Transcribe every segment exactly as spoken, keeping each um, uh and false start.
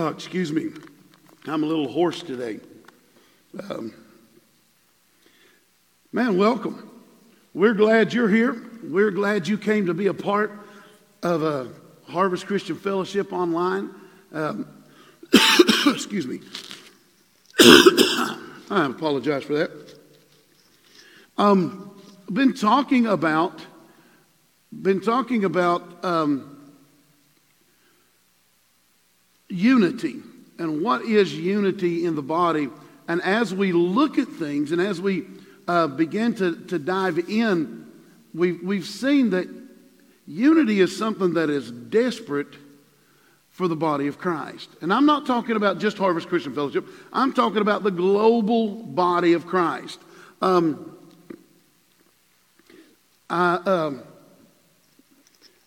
Oh, excuse me. I'm a little hoarse today. Um, man, welcome. We're glad you're here. We're glad you came to be a part of a Harvest Christian Fellowship online. Um, excuse me. I apologize for that. Um, I've been talking about, been talking about um, unity and what is unity in the body. And as we look at things and as we uh, begin to, to dive in, we've, we've seen that unity is something that is desperate for the body of Christ. And I'm not talking about just Harvest Christian Fellowship. I'm talking about the global body of Christ. Um, I, um,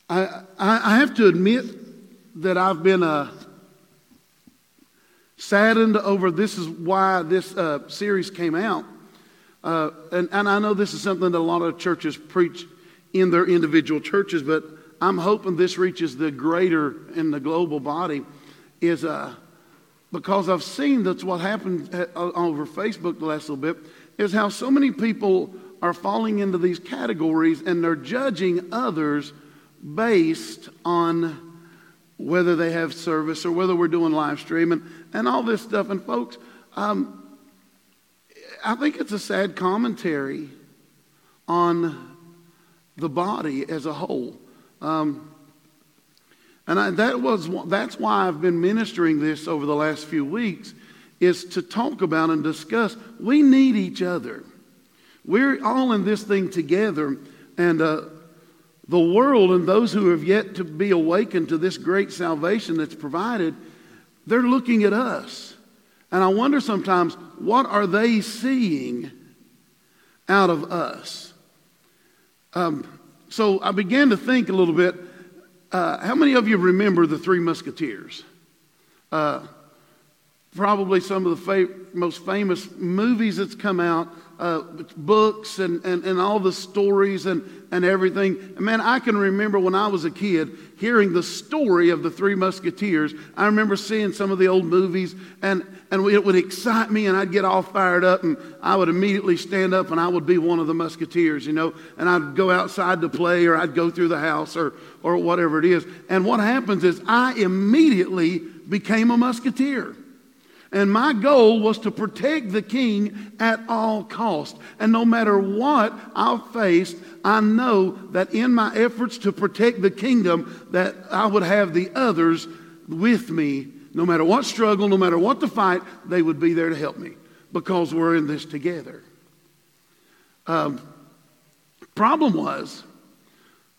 I, I have to admit that I've been uh, saddened over this is why this uh, series came out. Uh, and, and I know this is something that a lot of churches preach in their individual churches, but I'm hoping this reaches the greater and the global body, is uh, because I've seen that's what happened over Facebook the last little bit, is how so many people are falling into these categories and they're judging others based on whether they have service or whether we're doing live streaming and all this stuff. And folks, um, I think it's a sad commentary on the body as a whole. Um, and I, that was that's why I've been ministering this over the last few weeks, is to talk about and discuss. We need each other. We're all in this thing together, and uh, the world and those who have yet to be awakened to this great salvation that's provided, they're looking at us, and I wonder sometimes, what are they seeing out of us? Um. So I began to think a little bit, uh, how many of you remember the Three Musketeers? Uh, probably some of the fav- most famous movies that's come out, uh, books and, and, and all the stories and, and everything. And man, I can remember when I was a kid hearing the story of the Three Musketeers. I remember seeing some of the old movies, and, and it would excite me, and I'd get all fired up, and I would immediately stand up, and I would be one of the Musketeers, you know, and I'd go outside to play, or I'd go through the house, or, or whatever it is. And what happens is I immediately became a Musketeer. And my goal was to protect the king at all cost. And no matter what I faced, I know that in my efforts to protect the kingdom, that I would have the others with me. No matter what struggle, no matter what the fight, they would be there to help me, because we're in this together. Um, problem was,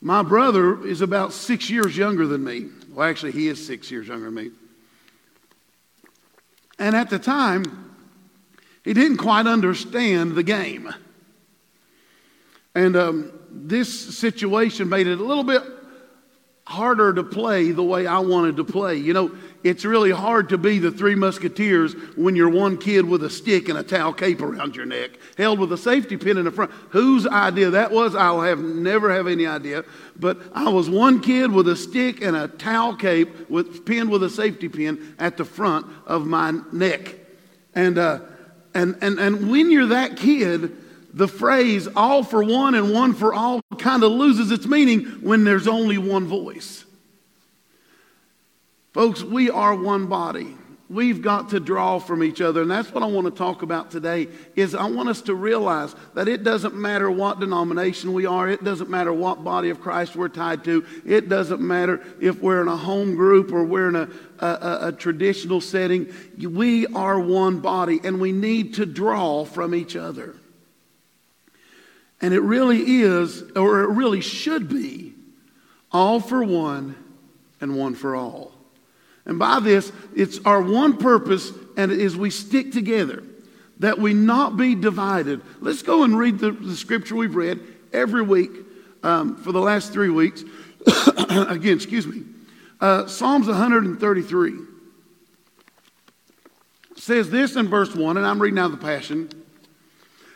my brother is about six years younger than me. Well, actually, he is six years younger than me. And at the time, he didn't quite understand the game. And um, this situation made it a little bit harder to play the way I wanted to play. You know, it's really hard to be the Three Musketeers when you're one kid with a stick and a towel cape around your neck, held with a safety pin in the front. Whose idea that was, I'll have never have any idea. But I was one kid with a stick and a towel cape with pinned with a safety pin at the front of my neck. And uh, and and and when you're that kid, the phrase "all for one and one for all" kind of loses its meaning when there's only one voice. Folks, we are one body. We've got to draw from each other, and that's what I want to talk about today, is I want us to realize that it doesn't matter what denomination we are. It doesn't matter what body of Christ we're tied to. It doesn't matter if we're in a home group or we're in a, a, a traditional setting. We are one body, and we need to draw from each other. And it really is, or it really should be, all for one and one for all. And by this, it's our one purpose, and it is we stick together, that we not be divided. Let's go and read the, the scripture we've read every week um, for the last three weeks. Again, excuse me. Uh, Psalms one thirty-three says this in verse one, and I'm reading out of the Passion.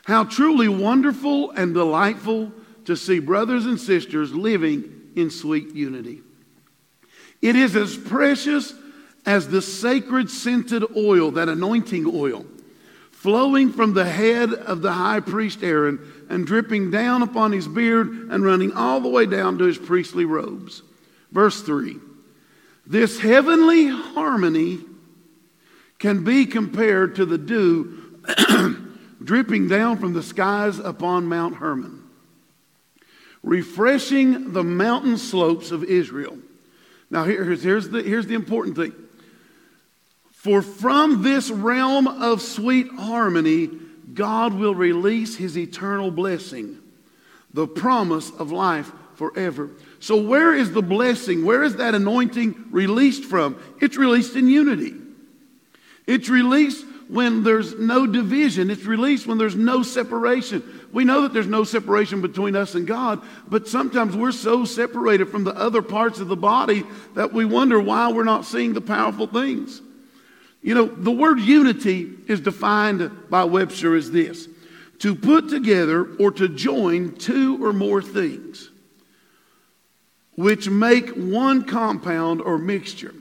How truly wonderful and delightful to see brothers and sisters living in sweet unity. It is as precious as the sacred scented oil, that anointing oil, flowing from the head of the high priest Aaron and dripping down upon his beard and running all the way down to his priestly robes. Verse three, this heavenly harmony can be compared to the dew dripping down from the skies upon Mount Hermon, refreshing the mountain slopes of Israel. Now here's, here's, the, here's the important thing. For from this realm of sweet harmony, God will release his eternal blessing, the promise of life forever. So where is the blessing? Where is that anointing released from? It's released in unity. It's released when there's no division. It's released when there's no separation. We know that there's no separation between us and God, but sometimes we're so separated from the other parts of the body that we wonder why we're not seeing the powerful things. You know, the word unity is defined by Webster as this: to put together or to join two or more things which make one compound or mixture.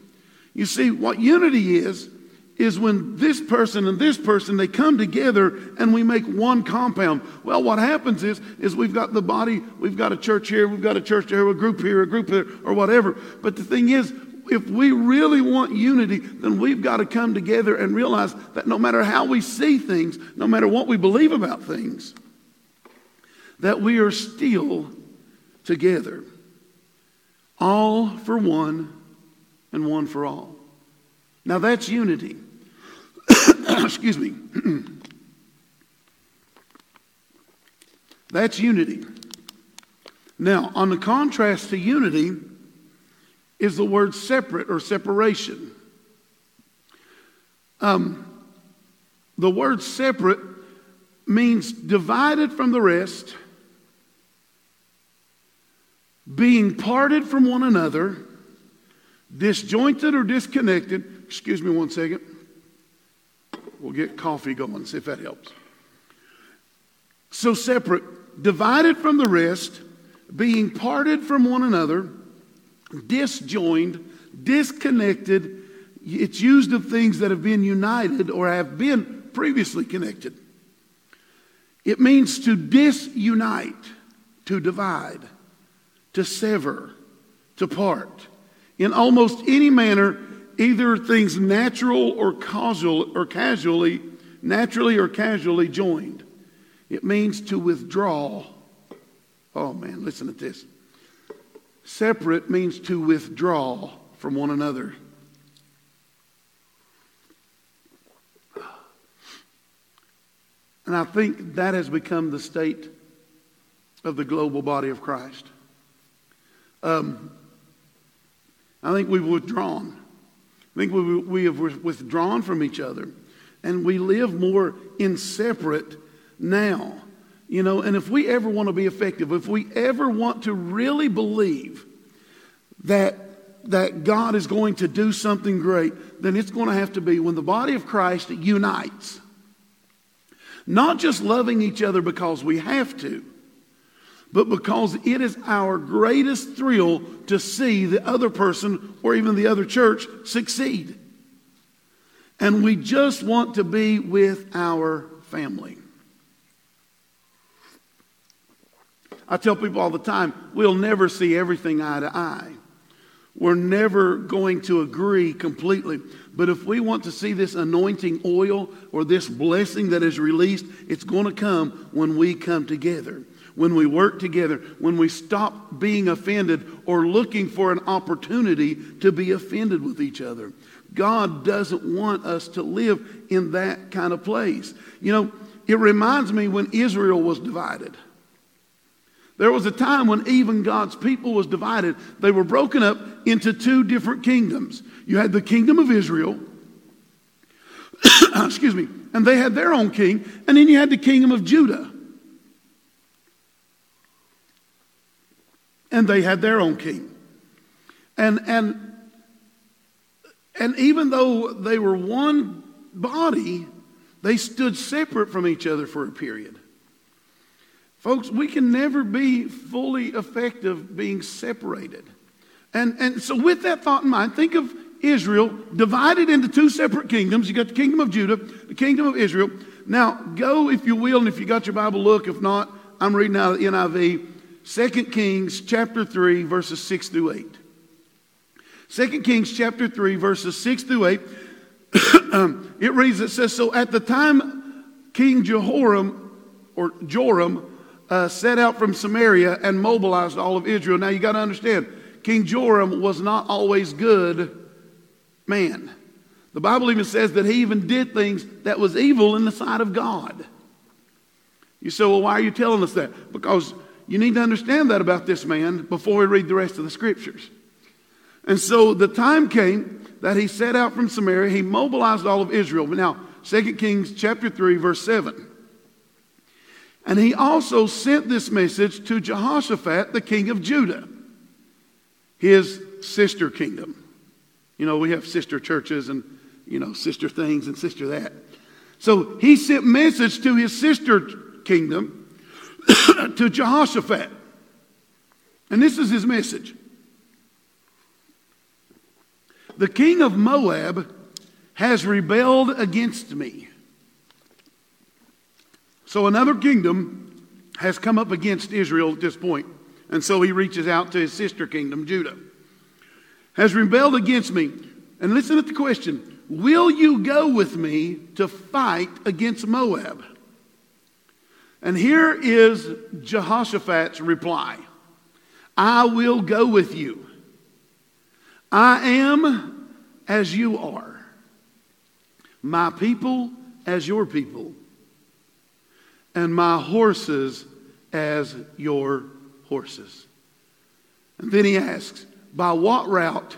You see, what unity is, is when this person and this person, they come together and we make one compound. Well, what happens is, is we've got the body, we've got a church here, we've got a church there, a group here, a group there, or whatever. But the thing is, if we really want unity, then we've got to come together and realize that no matter how we see things, no matter what we believe about things, that we are still together. All for one and one for all. Now that's unity. Excuse me. That's unity. Now, on the contrast to unity is the word separate or separation. Um, the word separate means divided from the rest, being parted from one another, disjointed or disconnected. Excuse me one second. We'll get coffee going, see if that helps. So separate, divided from the rest, being parted from one another, disjoined, disconnected. It's used of things that have been united or have been previously connected. It means to disunite, to divide, to sever, to part, in almost any manner, either things natural or causal or casually, naturally or casually joined. It means to withdraw. Oh man, listen to this. Separate means to withdraw from one another. And I think that has become the state of the global body of Christ. Um, I think we've withdrawn. I think we, we have withdrawn from each other. And we live more in separate now. You know, and if we ever want to be effective, if we ever want to really believe that that God is going to do something great, then it's going to have to be when the body of Christ unites. Not just loving each other because we have to, but because it is our greatest thrill to see the other person or even the other church succeed. And we just want to be with our family. I tell people all the time, we'll never see everything eye to eye. We're never going to agree completely. But if we want to see this anointing oil or this blessing that is released, it's going to come when we come together, when we work together, when we stop being offended or looking for an opportunity to be offended with each other. God doesn't want us to live in that kind of place. You know, it reminds me when Israel was divided. There was a time when even God's people was divided. They were broken up into two different kingdoms. You had the kingdom of Israel, excuse me, and they had their own king, and then you had the kingdom of Judah, and they had their own king. And and and even though they were one body, they stood separate from each other for a period. Folks, we can never be fully effective being separated. And and so with that thought in mind, think of Israel divided into two separate kingdoms. You got the kingdom of Judah, the kingdom of Israel. Now, go, if you will, and if you got your Bible, look. If not, I'm reading out of the N I V, Second Kings chapter three, verses six through eight. Second Kings chapter three, verses six through eight. It reads, it says, so at the time King Jehoram, or Joram, uh, set out from Samaria and mobilized all of Israel. Now, you got to understand, King Joram was not always good man. The Bible even says that he even did things that was evil in the sight of God. You say, well, why are you telling us that? Because you need to understand that about this man before we read the rest of the scriptures. And so the time came that he set out from Samaria. He mobilized all of Israel. Now, Second Kings chapter three, verse seven. And he also sent this message to Jehoshaphat, the king of Judah, his sister kingdom. You know, we have sister churches and, you know, sister things and sister that. So he sent message to his sister kingdom, to Jehoshaphat. And this is his message. The king of Moab has rebelled against me. So another kingdom has come up against Israel at this point. And so he reaches out to his sister kingdom, Judah. Has rebelled against me. And listen at the question. Will you go with me to fight against Moab? And here is Jehoshaphat's reply. I will go with you. I am as you are, my people as your people, and my horses as your horses. And then he asks, by what route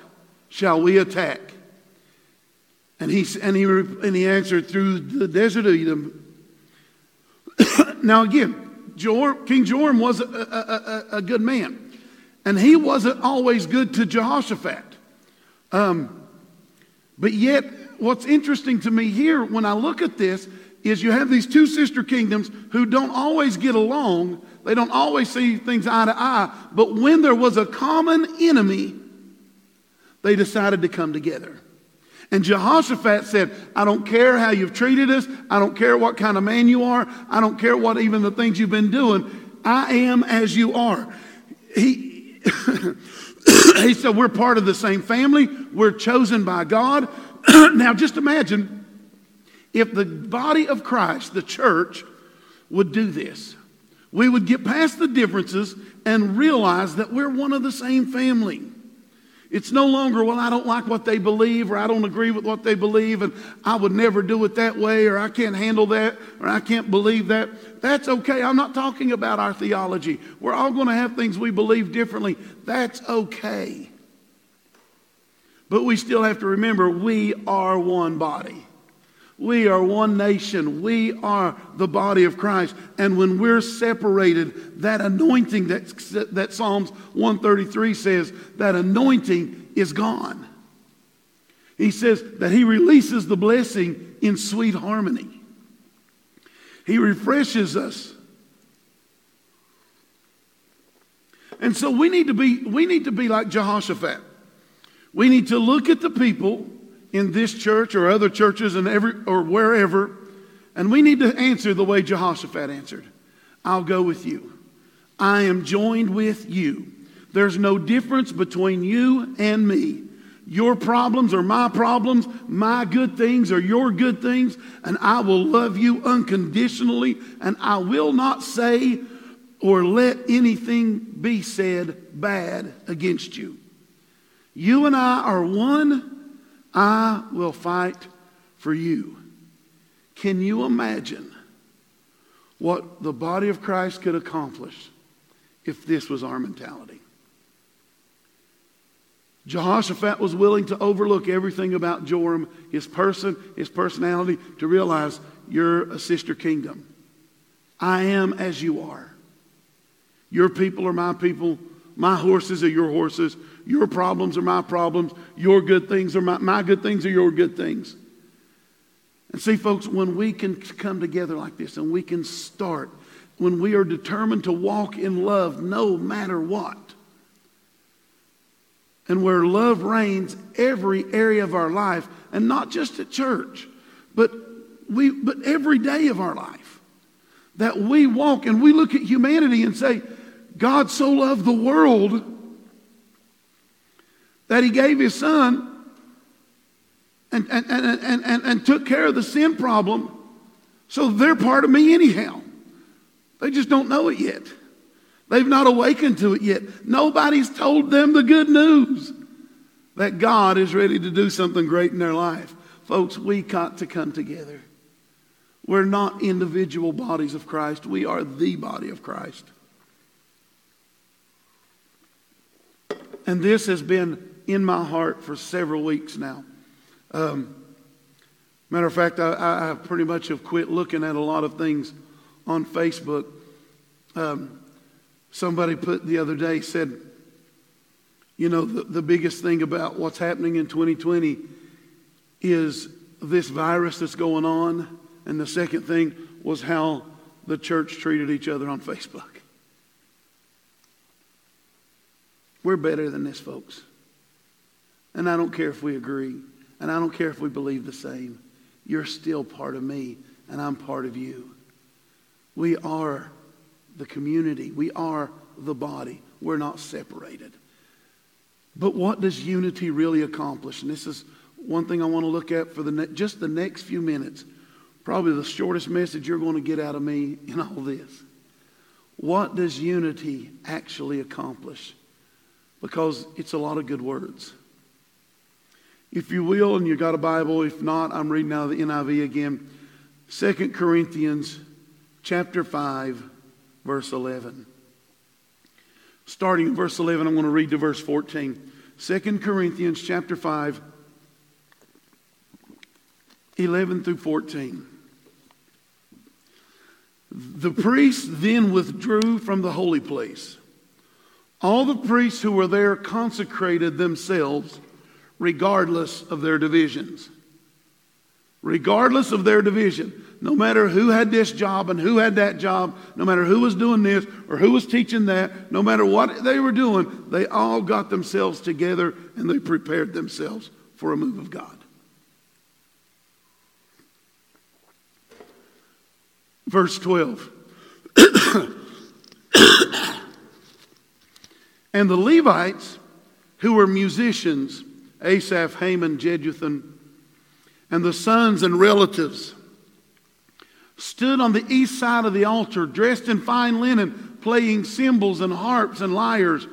shall we attack? And he, and he, and he answered, through the desert of Edom. Now again, Joram, King Joram was a, a, a, a good man, and he wasn't always good to Jehoshaphat. Um, but yet, what's interesting to me here when I look at this is you have these two sister kingdoms who don't always get along. They don't always see things eye to eye. But when there was a common enemy, they decided to come together. And Jehoshaphat said, I don't care how you've treated us. I don't care what kind of man you are. I don't care what even the things you've been doing. I am as you are. He... He said, we're part of the same family. We're chosen by God. Now, just imagine if the body of Christ, the church, would do this. We would get past the differences and realize that we're one of the same family. It's no longer, well, I don't like what they believe, or I don't agree with what they believe, and I would never do it that way, or I can't handle that, or I can't believe that. That's okay. I'm not talking about our theology. We're all going to have things we believe differently. That's okay. But we still have to remember we are one body. We are one nation. We are the body of Christ. And when we're separated, that anointing that, that Psalms one thirty-three says, that anointing is gone. He says that he releases the blessing in sweet harmony. He refreshes us. And so we need to be, we need to be like Jehoshaphat. We need to look at the people in this church or other churches and every or wherever, and we need to answer the way Jehoshaphat answered. I'll go with you. I am joined with you. There's no difference between you and me. Your problems are my problems, my good things are your good things, and I will love you unconditionally, and I will not say or let anything be said bad against you. You and I are one. I will fight for you. Can you imagine what the body of Christ could accomplish if this was our mentality? Jehoshaphat was willing to overlook everything about Joram, his person, his personality, to realize you're a sister kingdom. I am as you are. Your people are my people. My horses are your horses. Your problems are my problems. Your good things are my, my good things are your good things. And see, folks, when we can come together like this and we can start, when we are determined to walk in love no matter what, and where love reigns every area of our life, and not just at church, but we but every day of our life, that we walk and we look at humanity and say, God so loved the world that he gave his son and, and, and, and, and, and took care of the sin problem, so they're part of me anyhow. They just don't know it yet. They've not awakened to it yet. Nobody's told them the good news that God is ready to do something great in their life. Folks, we got to come together. We're not individual bodies of Christ. We are the body of Christ. And this has been in my heart for several weeks now. Um, matter of fact, I, I pretty much have quit looking at a lot of things on Facebook. Um, somebody put the other day, said, you know, the, the biggest thing about what's happening in twenty twenty is this virus that's going on. And the second thing was how the church treated each other on Facebook. We're better than this, folks. And I don't care if we agree. And I don't care if we believe the same. You're still part of me, and I'm part of you. We are the community. We are the body. We're not separated. But what does unity really accomplish? And this is one thing I want to look at for the ne- just the next few minutes. Probably the shortest message you're going to get out of me in all this. What does unity actually accomplish? Because it's a lot of good words. If you will, and you got a Bible, if not, I'm reading out of the N I V again. Second Corinthians chapter five, verse eleven. Starting in verse eleven, I'm going to read to verse fourteen. Second Corinthians chapter five, eleven through fourteen. The priests then withdrew from the holy place. All the priests who were there consecrated themselves regardless of their divisions. Regardless of their division. No matter who had this job and who had that job, no matter who was doing this or who was teaching that, no matter what they were doing, they all got themselves together and they prepared themselves for a move of God. Verse twelve. And the Levites, who were musicians, Asaph, Heman, Jeduthun, and the sons and relatives, stood on the east side of the altar, dressed in fine linen, playing cymbals and harps and lyres.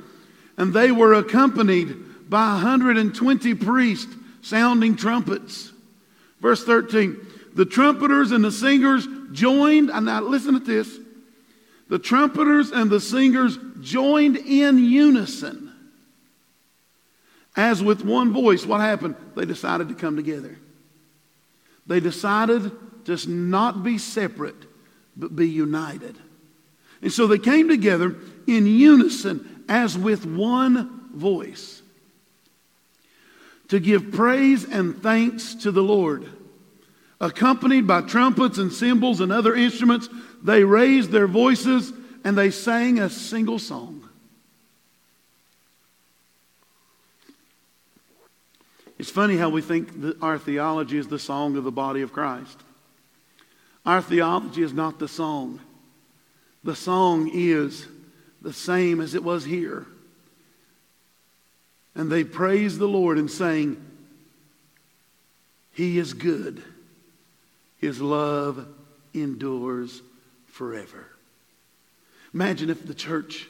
And they were accompanied by one hundred twenty priests sounding trumpets. Verse thirteen, the trumpeters and the singers joined, and now listen to this, the trumpeters and the singers joined in unison. As with one voice, what happened? They decided to come together. They decided to not be separate, but be united. And so they came together in unison, as with one voice, to give praise and thanks to the Lord. Accompanied by trumpets and cymbals and other instruments, they raised their voices and they sang a single song. It's funny how we think that our theology is the song of the body of Christ. Our theology is not the song. The song is the same as it was here. And they praised the Lord and sang, He is good. His love endures forever. Imagine if the church,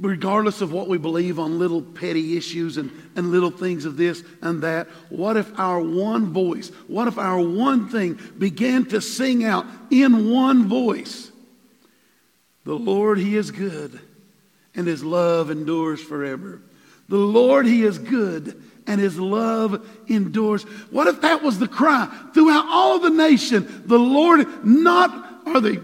regardless of what we believe on little petty issues and, and little things of this and that, what if our one voice, what if our one thing began to sing out in one voice? The Lord, He is good, and His love endures forever. The Lord, He is good, and His love endures. What if that was the cry throughout all the nation? The Lord, not are they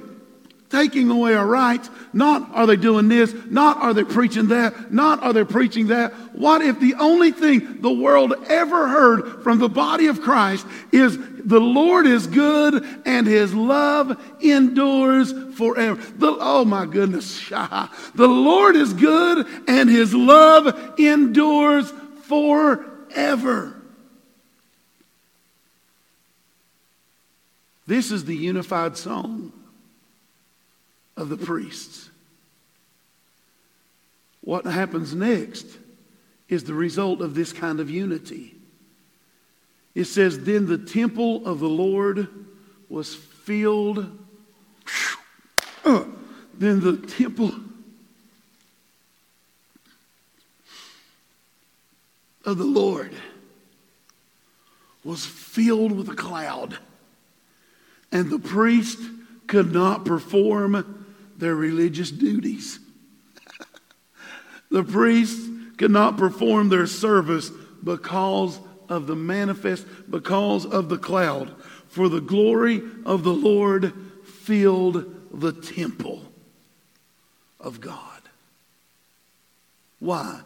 taking away our rights, not are they doing this, not are they preaching that, not are they preaching that. What if the only thing the world ever heard from the body of Christ is the Lord is good and His love endures forever. The, oh my goodness. The Lord is good and His love endures forever. This is the unified song of the priests. What happens next is the result of this kind of unity. It says, then the temple of the Lord was filled. Uh, then the temple of the Lord was filled with a cloud, and the priest could not perform their religious duties. The priests could not perform their service because of the manifest, because of the cloud. For the glory of the Lord filled the temple of God. Why?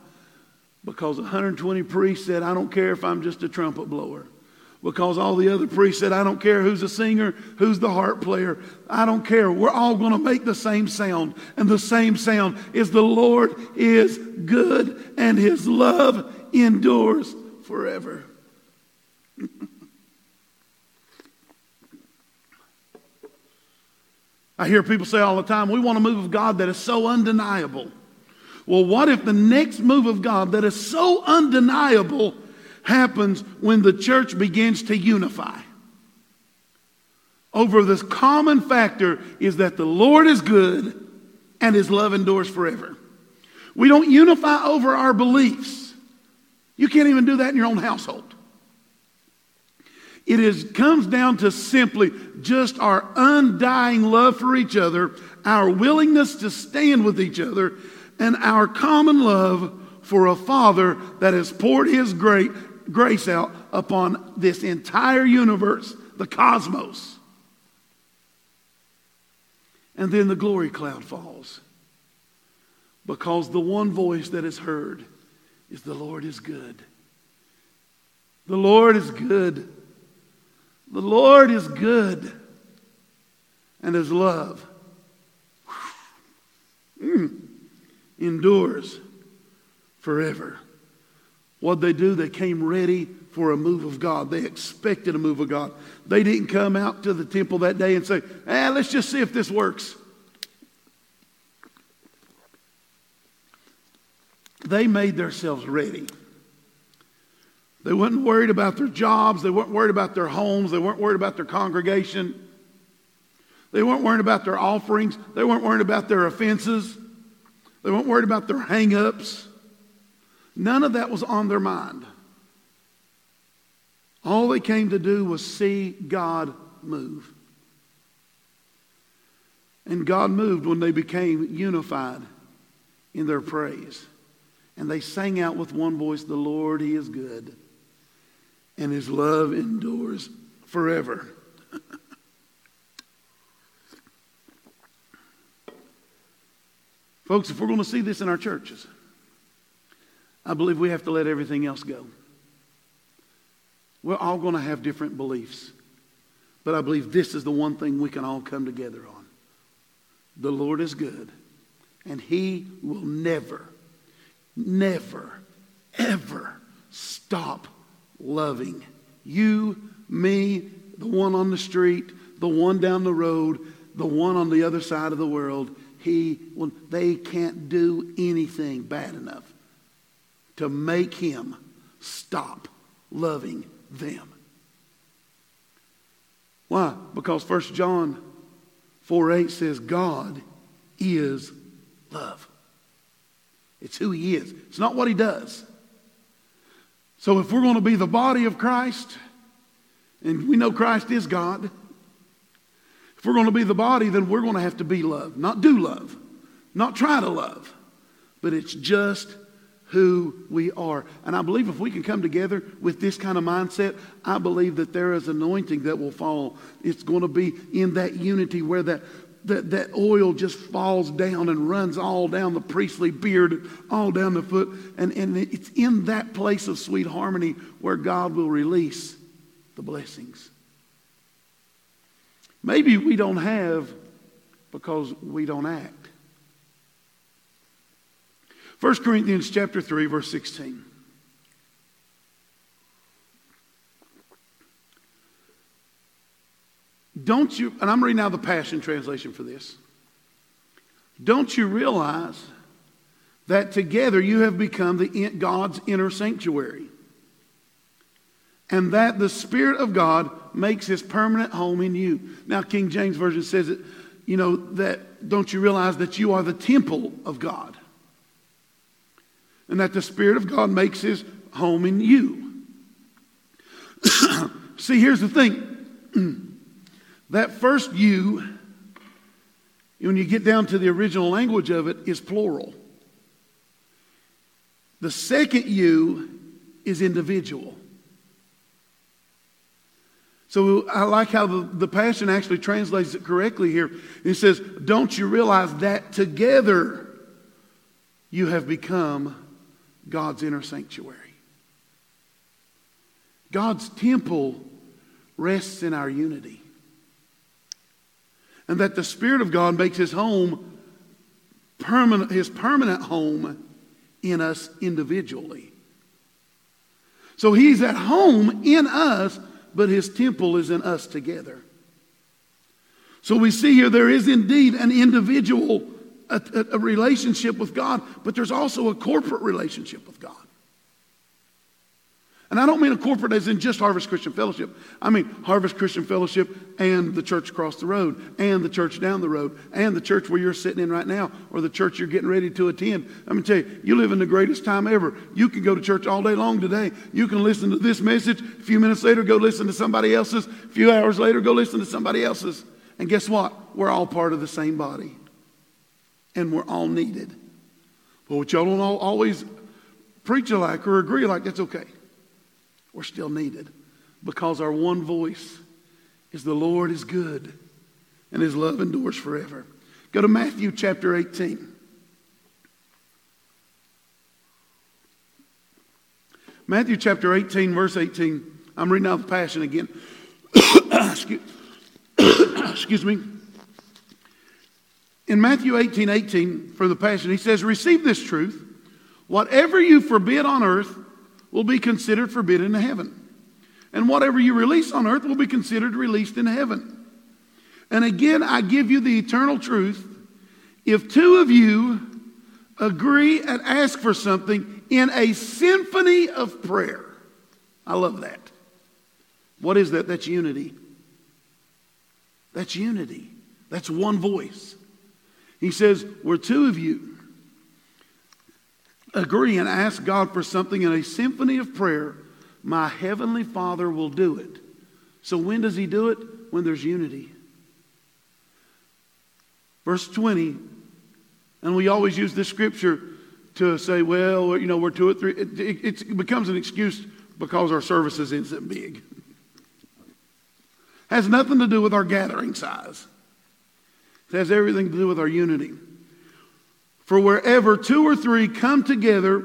Because one hundred twenty priests said, I don't care if I'm just a trumpet blower. Because all the other priests said, I don't care who's a singer, who's the harp player. I don't care. We're all going to make the same sound. And the same sound is the Lord is good and his love endures forever. I hear people say all the time, we want a move of God that is so undeniable. Well, what if the next move of God that is so undeniable happens when the church begins to unify over this common factor is that the Lord is good and his love endures forever. We don't unify over our beliefs. You can't even do that in your own household. It is comes down to simply just our undying love for each other, our willingness to stand with each other, and our common love for a Father that has poured his great grace out upon this entire universe, the cosmos. And then the glory cloud falls, because the one voice that is heard is the Lord is good. The Lord is good. The Lord is good. And his love mm, endures forever. What they do, they came ready for a move of God. They expected a move of God. They didn't come out to the temple that day and say, ah, let's just see if this works. They made themselves ready. They weren't worried about their jobs. They weren't worried about their homes. They weren't worried about their congregation. They weren't worried about their offerings. They weren't worried about their offenses. They weren't worried about their hang-ups. None of that was on their mind. All they came to do was see God move. And God moved when they became unified in their praise. And they sang out with one voice, the Lord, he is good, and his love endures forever. Folks, if we're going to see this in our churches, I believe we have to let everything else go. We're all going to have different beliefs, but I believe this is the one thing we can all come together on. The Lord is good, and he will never, never, ever stop loving you, me, the one on the street, the one down the road, the one on the other side of the world. He, well, they can't do anything bad enough to make him stop loving them. Why? Because First John four eight says God is love. It's who he is. It's not what he does. So if we're going to be the body of Christ, and we know Christ is God, if we're going to be the body, then we're going to have to be love. Not do love. Not try to love. But it's just who we are. And I believe if we can come together with this kind of mindset, I believe that there is anointing that will fall. It's going to be in that unity where that, that, that oil just falls down and runs all down the priestly beard, all down the foot. And, and it's in that place of sweet harmony where God will release the blessings. Maybe we don't have because we don't act. First Corinthians chapter three, verse sixteen. Don't you, and I'm reading now the Passion Translation for this. Don't you realize that together you have become the God's inner sanctuary, and that the Spirit of God makes his permanent home in you? Now, King James Version says it, you know, that don't you realize that you are the temple of God, and that the Spirit of God makes his home in you. See, here's the thing. That first you, when you get down to the original language of it, is plural. The second you is individual. So I like how the, the Passion actually translates it correctly here. It says, don't you realize that together you have become God's inner sanctuary. God's temple rests in our unity. And that the Spirit of God makes his home permanent, his permanent home in us individually. So he's at home in us, but his temple is in us together. So we see here there is indeed an individual a, a, a relationship with God, but there's also a corporate relationship with God. And I don't mean a corporate as in just Harvest Christian Fellowship. I mean Harvest Christian Fellowship and the church across the road, and the church down the road, and the church where you're sitting in right now, or the church you're getting ready to attend. I'm going to tell you, you live in the greatest time ever. You can go to church all day long today. You can listen to this message. A few minutes later, go listen to somebody else's. A few hours later, go listen to somebody else's. And guess what? We're all part of the same body. And we're all needed. But what y'all don't always preach alike or agree alike, that's okay. We're still needed, because our one voice is the Lord is good and his love endures forever. Go to Matthew chapter eighteen. Matthew chapter eighteen, verse eighteen. I'm reading out the Passion again. Excuse me. In Matthew eighteen, eighteen, for the Passion, he says, receive this truth. Whatever you forbid on earth will be considered forbidden in heaven. And whatever you release on earth will be considered released in heaven. And again, I give you the eternal truth. If two of you agree and ask for something in a symphony of prayer. I love that. What is that? That's unity. That's unity. That's one voice. He says, where two of you agree and ask God for something in a symphony of prayer, my heavenly Father will do it. So when does he do it? When there's unity. Verse twenty, and we always use this scripture to say, well, you know, we're two or three. It, it, it becomes an excuse because our services isn't big. Has nothing to do with our gathering size. It has everything to do with our unity. For wherever two or three come together,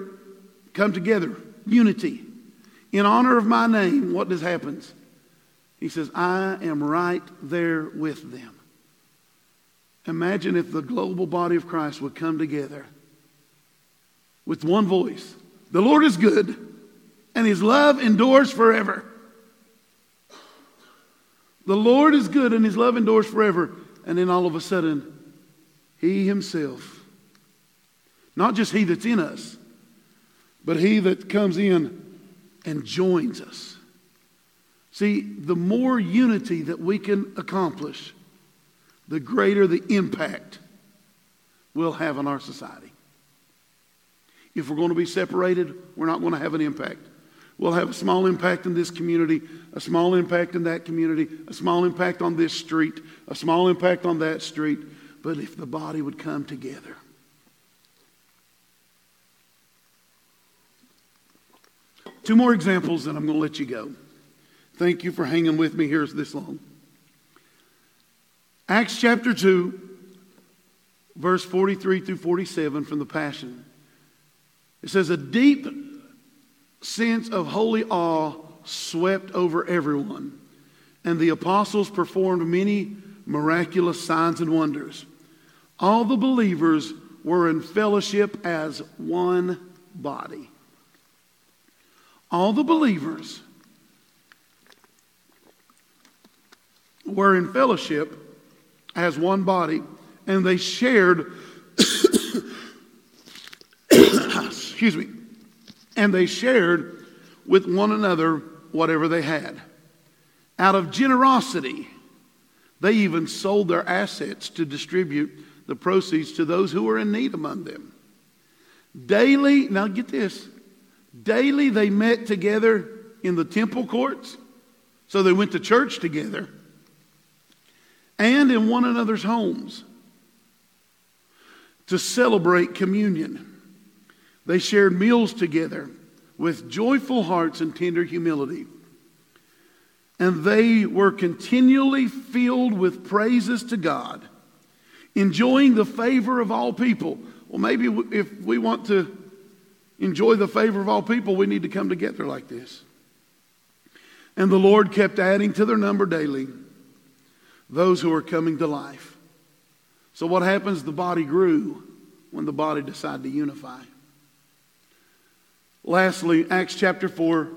come together, unity, in honor of my name, what does happens? He says, I am right there with them. Imagine if the global body of Christ would come together with one voice. The Lord is good, and his love endures forever. The Lord is good, and his love endures forever. And then all of a sudden, he himself, not just he that's in us, but he that comes in and joins us. See, the more unity that we can accomplish, the greater the impact we'll have on our society. If we're going to be separated, we're not going to have an impact. We'll have a small impact in this community, a small impact in that community, a small impact on this street, a small impact on that street. But if the body would come together. Two more examples, and I'm going to let you go. Thank you for hanging with me here this long. Acts chapter two, verse forty-three through forty-seven from the Passion. It says, a deep sense of holy awe swept over everyone, and the apostles performed many miraculous signs and wonders. All the believers were in fellowship as one body. All the believers were in fellowship as one body, and they shared, excuse me, and they shared with one another whatever they had. Out of generosity, they even sold their assets to distribute the proceeds to those who were in need among them. Daily, now get this, daily they met together in the temple courts, so they went to church together, and in one another's homes to celebrate communion. They shared meals together with joyful hearts and tender humility. And they were continually filled with praises to God, enjoying the favor of all people. Well, maybe if we want to enjoy the favor of all people, we need to come together like this. And the Lord kept adding to their number daily those who are coming to life. So what happens? The body grew when the body decided to unify. Lastly, Acts chapter four,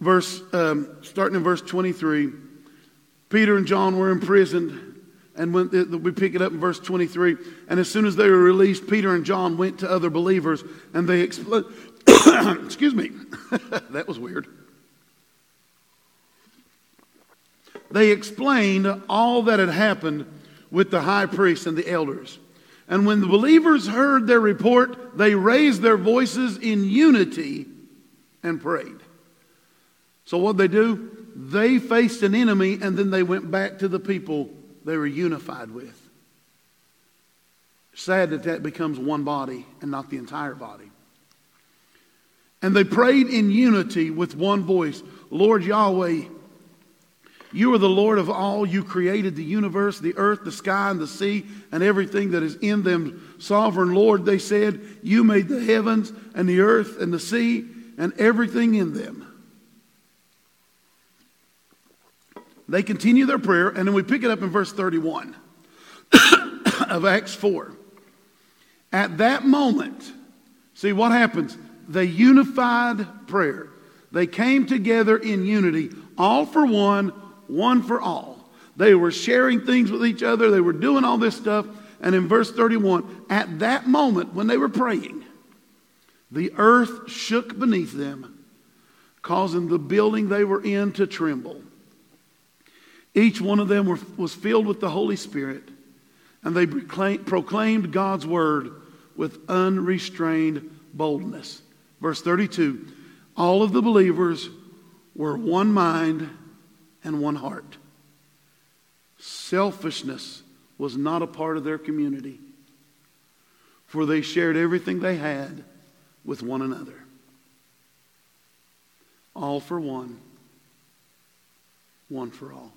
verse um, starting in verse twenty-three. Peter and John were imprisoned, and when the, the, we pick it up in verse twenty-three. And as soon as they were released, Peter and John went to other believers, and they explained. Excuse me, that was weird. They explained all that had happened with the high priest and the elders. And when the believers heard their report, they raised their voices in unity and prayed. So what did they do? They faced an enemy, and then they went back to the people they were unified with. Sad that that becomes one body and not the entire body. And they prayed in unity with one voice. Lord Yahweh, you are the Lord of all. You created the universe, the earth, the sky, and the sea, and everything that is in them. Sovereign Lord, they said, you made the heavens and the earth and the sea and everything in them. They continue their prayer, and then we pick it up in verse thirty-one of Acts four. At that moment, see what happens? They unified prayer. They came together in unity, all for one, one for all. They were sharing things with each other. They were doing all this stuff. And in verse thirty-one, at that moment when they were praying, the earth shook beneath them, causing the building they were in to tremble. Each one of them were, was filled with the Holy Spirit, and they proclaimed God's word with unrestrained boldness. Verse thirty-two, all of the believers were one mind and one heart. Selfishness was not a part of their community, for they shared everything they had with one another. All for one, one for all.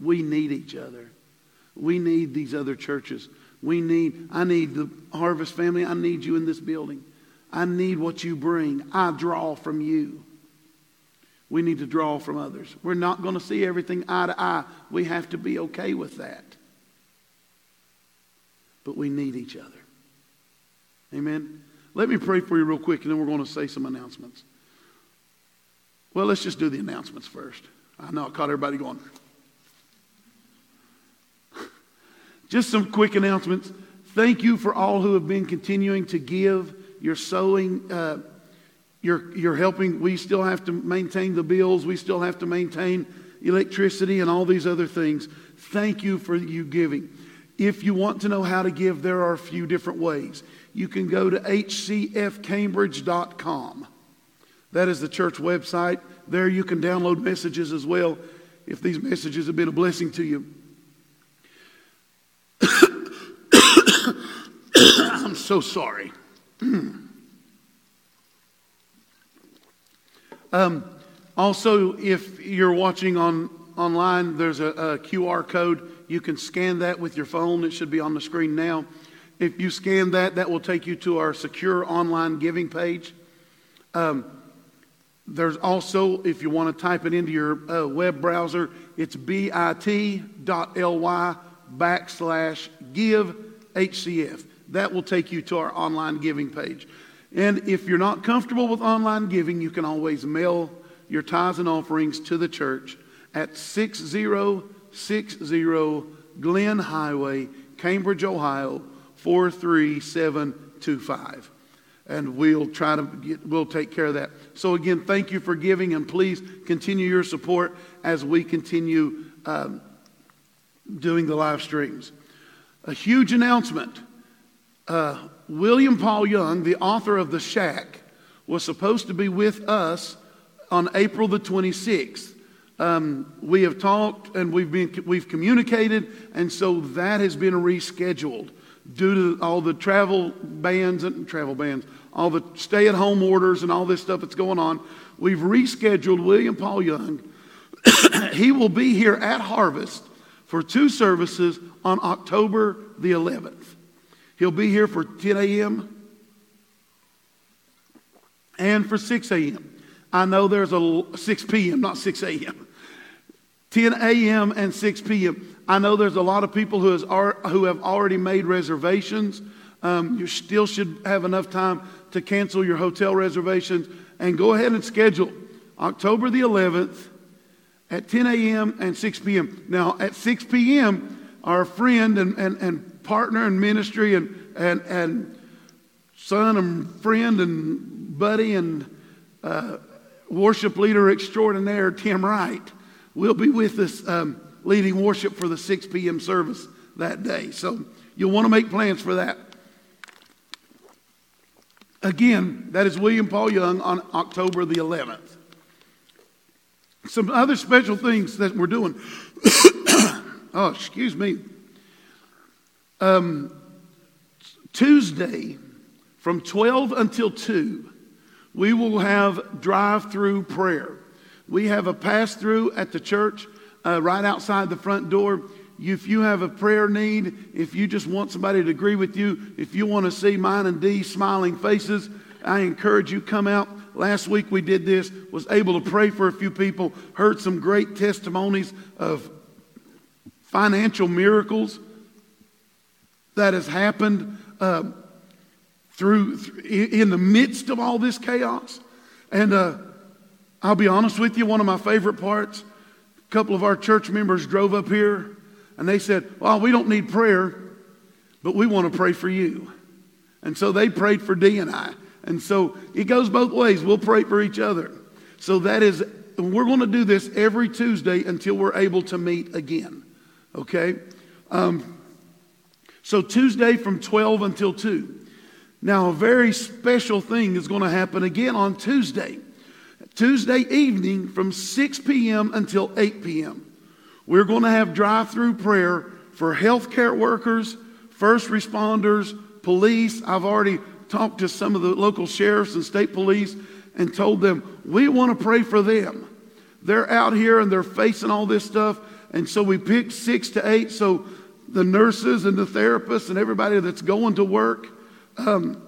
We need each other. We need these other churches. We need, I need the Harvest family. I need you in this building. I need what you bring. I draw from you. We need to draw from others. We're not going to see everything eye to eye. We have to be okay with that. But we need each other. Amen? Let me pray for you real quick, and then we're going to say some announcements. Well, let's just do the announcements first. I know I caught everybody going. Just some quick announcements. Thank you for all who have been continuing to give. You're sowing, uh, you're, you're helping. We still have to maintain the bills. We still have to maintain electricity and all these other things. Thank you for you giving. If you want to know how to give, there are a few different ways. You can go to h c f cambridge dot com. That is the church website. There you can download messages as well, if these messages have been a blessing to you. I'm so sorry. um, also, if you're watching on online, there's a, a Q R code. You can scan that with your phone. It should be on the screen now. If you scan that, that will take you to our secure online giving page. Um, there's also, if you want to type it into your uh, web browser, it's bit.ly backslash give HCF. That will take you to our online giving page. And if you're not comfortable with online giving, you can always mail your tithes and offerings to the church at six thousand sixty Glen Highway, Cambridge, Ohio, four three seven two five. And we'll try to get, we'll take care of that. So again, thank you for giving, and please continue your support as we continue um, doing the live streams. A huge announcement. Uh, William Paul Young, the author of The Shack, was supposed to be with us on April the twenty-sixth. Um, we have talked and we've been we've communicated, and so that has been rescheduled due to all the travel bans and travel bans, all the stay-at-home orders, and all this stuff that's going on. We've rescheduled William Paul Young. He will be here at Harvest for two services on October the eleventh. He'll be here for ten a.m. and for six a.m. I know there's a six p.m., not six a.m. ten a.m. and six p.m. I know there's a lot of people who, has, who have already made reservations. Um, you still should have enough time to cancel your hotel reservations and go ahead and schedule October the eleventh at ten a.m. and six p.m. Now, at six p.m., our friend and, and, and partner in ministry and, and, and son and friend and buddy and uh, worship leader extraordinaire, Tim Wright, will be with us um, leading worship for the six p.m. service that day. So you'll want to make plans for that. Again, that is William Paul Young on October the eleventh. Some other special things that we're doing. Oh, excuse me. Um, Tuesday from twelve until two, we will have drive-through prayer. We have a pass-through at the church uh, right outside the front door. If you have a prayer need, if you just want somebody to agree with you, if you want to see mine and Dee's smiling faces, I encourage you, come out. Last week we did this, was able to pray for a few people, heard some great testimonies of financial miracles that has happened uh, through th- in the midst of all this chaos. And uh, I'll be honest with you, one of my favorite parts, a couple of our church members drove up here and they said, well, we don't need prayer, but we want to pray for you. And so they prayed for Dee and I. And so it goes both ways. We'll pray for each other. So that is, we're going to do this every Tuesday until we're able to meet again. Okay? Um, so Tuesday from twelve until two. Now, a very special thing is going to happen again on Tuesday. Tuesday evening from six p.m. until eight p.m. We're going to have drive-through prayer for healthcare workers, first responders, police. I've already talked to some of the local sheriffs and state police and told them, we want to pray for them. They're out here and they're facing all this stuff. And so we picked six to eight. So the nurses and the therapists and everybody that's going to work, um,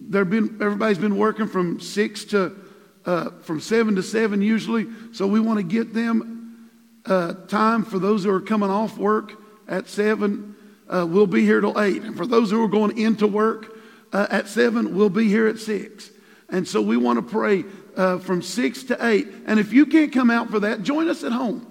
they've been, everybody's been working from six to, uh, from seven to seven usually. So we want to get them uh, time for those who are coming off work at seven. Uh, we'll be here till eight. And for those who are going into work, Uh, at seven, we'll be here at six. And so we want to pray uh, from six to eight. And if you can't come out for that, join us at home.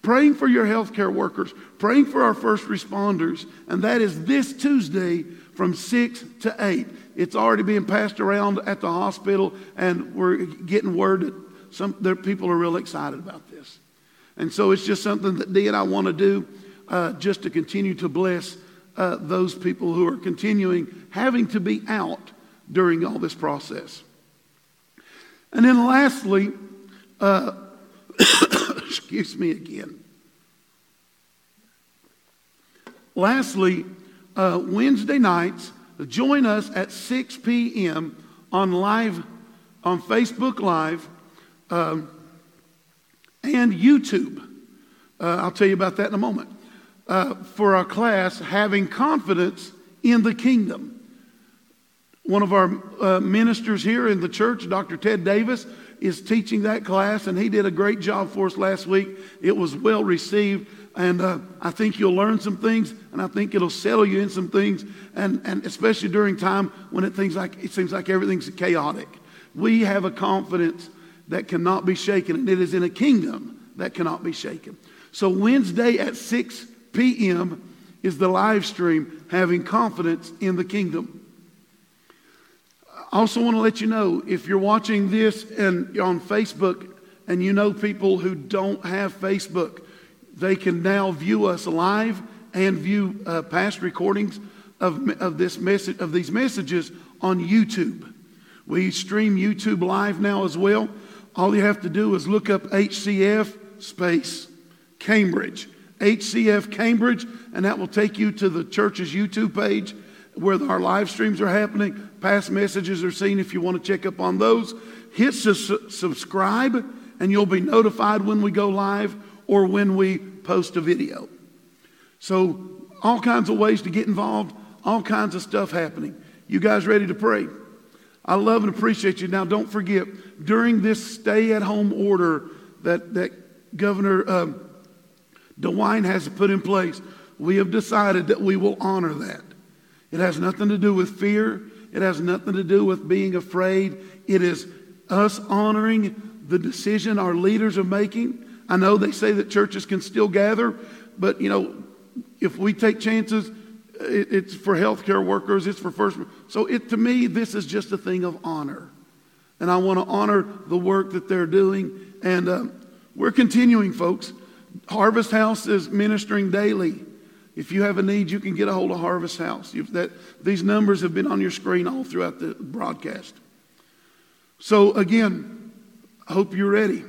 Praying for your healthcare workers, praying for our first responders. And that is this Tuesday from six to eight. It's already being passed around at the hospital, and we're getting word that some that people are real excited about this. And so it's just something that Dee and I want to do uh, just to continue to bless Uh, those people who are continuing having to be out during all this process. And then lastly, uh, excuse me again. Lastly, uh, Wednesday nights, join us at six p.m. on live, on Facebook Live um, and YouTube. Uh, I'll tell you about that in a moment. Uh, for our class, Having Confidence in the Kingdom. One of our uh, ministers here in the church, Doctor Ted Davis, is teaching that class, and he did a great job for us last week. It was well received, and uh, I think you'll learn some things, and I think it'll settle you in some things, and, and especially during time when it, things like, it seems like everything's chaotic. We have a confidence that cannot be shaken, and it is in a kingdom that cannot be shaken. So Wednesday at six p.m. is the live stream, Having Confidence in the Kingdom. I also want to let you know, if you're watching this and on Facebook and you know people who don't have Facebook, they can now view us live and view uh, past recordings of, of, this message, of these messages on YouTube. We stream YouTube live now as well. All you have to do is look up H C F space Cambridge, H C F Cambridge, and that will take you to the church's YouTube page where our live streams are happening. Past messages are seen if you want to check up on those. Hit su- subscribe and you'll be notified when we go live or when we post a video. So all kinds of ways to get involved, all kinds of stuff happening. You guys ready to pray? I love and appreciate you. Now, don't forget, during this stay-at-home order that, that Governor um, DeWine has put in place, we have decided that we will honor that. It has nothing to do with fear. It has nothing to do with being afraid. It is us honoring the decision our leaders are making. I know they say that churches can still gather, but, you know, if we take chances, it's for healthcare workers, it's for first. So it, to me, this is just a thing of honor. And I want to honor the work that they're doing. And uh, we're continuing, folks. Harvest House is ministering daily. If you have a need, you can get a hold of Harvest House. If that, these numbers have been on your screen all throughout the broadcast. So again, I hope you're ready,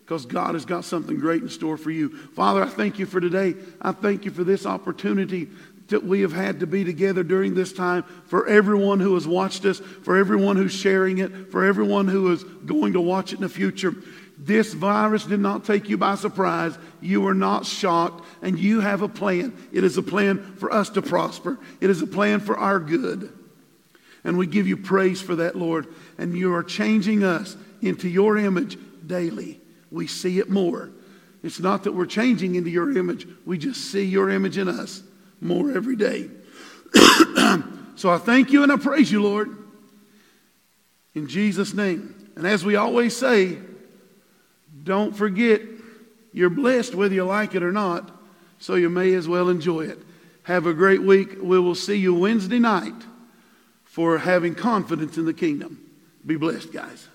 because God has got something great in store for you. Father, I thank you for today. I thank you for this opportunity that we have had to be together during this time, for everyone who has watched us, for everyone who's sharing it, for everyone who is going to watch it in the future. This virus did not take you by surprise. You were not shocked, and you have a plan. It is a plan for us to prosper. It is a plan for our good. And we give you praise for that, Lord. And you are changing us into your image daily. We see it more. It's not that we're changing into your image. We just see your image in us more every day. So I thank you and I praise you, Lord, in Jesus' name. And as we always say, don't forget, you're blessed whether you like it or not, so you may as well enjoy it. Have a great week. We will see you Wednesday night for Having Confidence in the Kingdom. Be blessed, guys.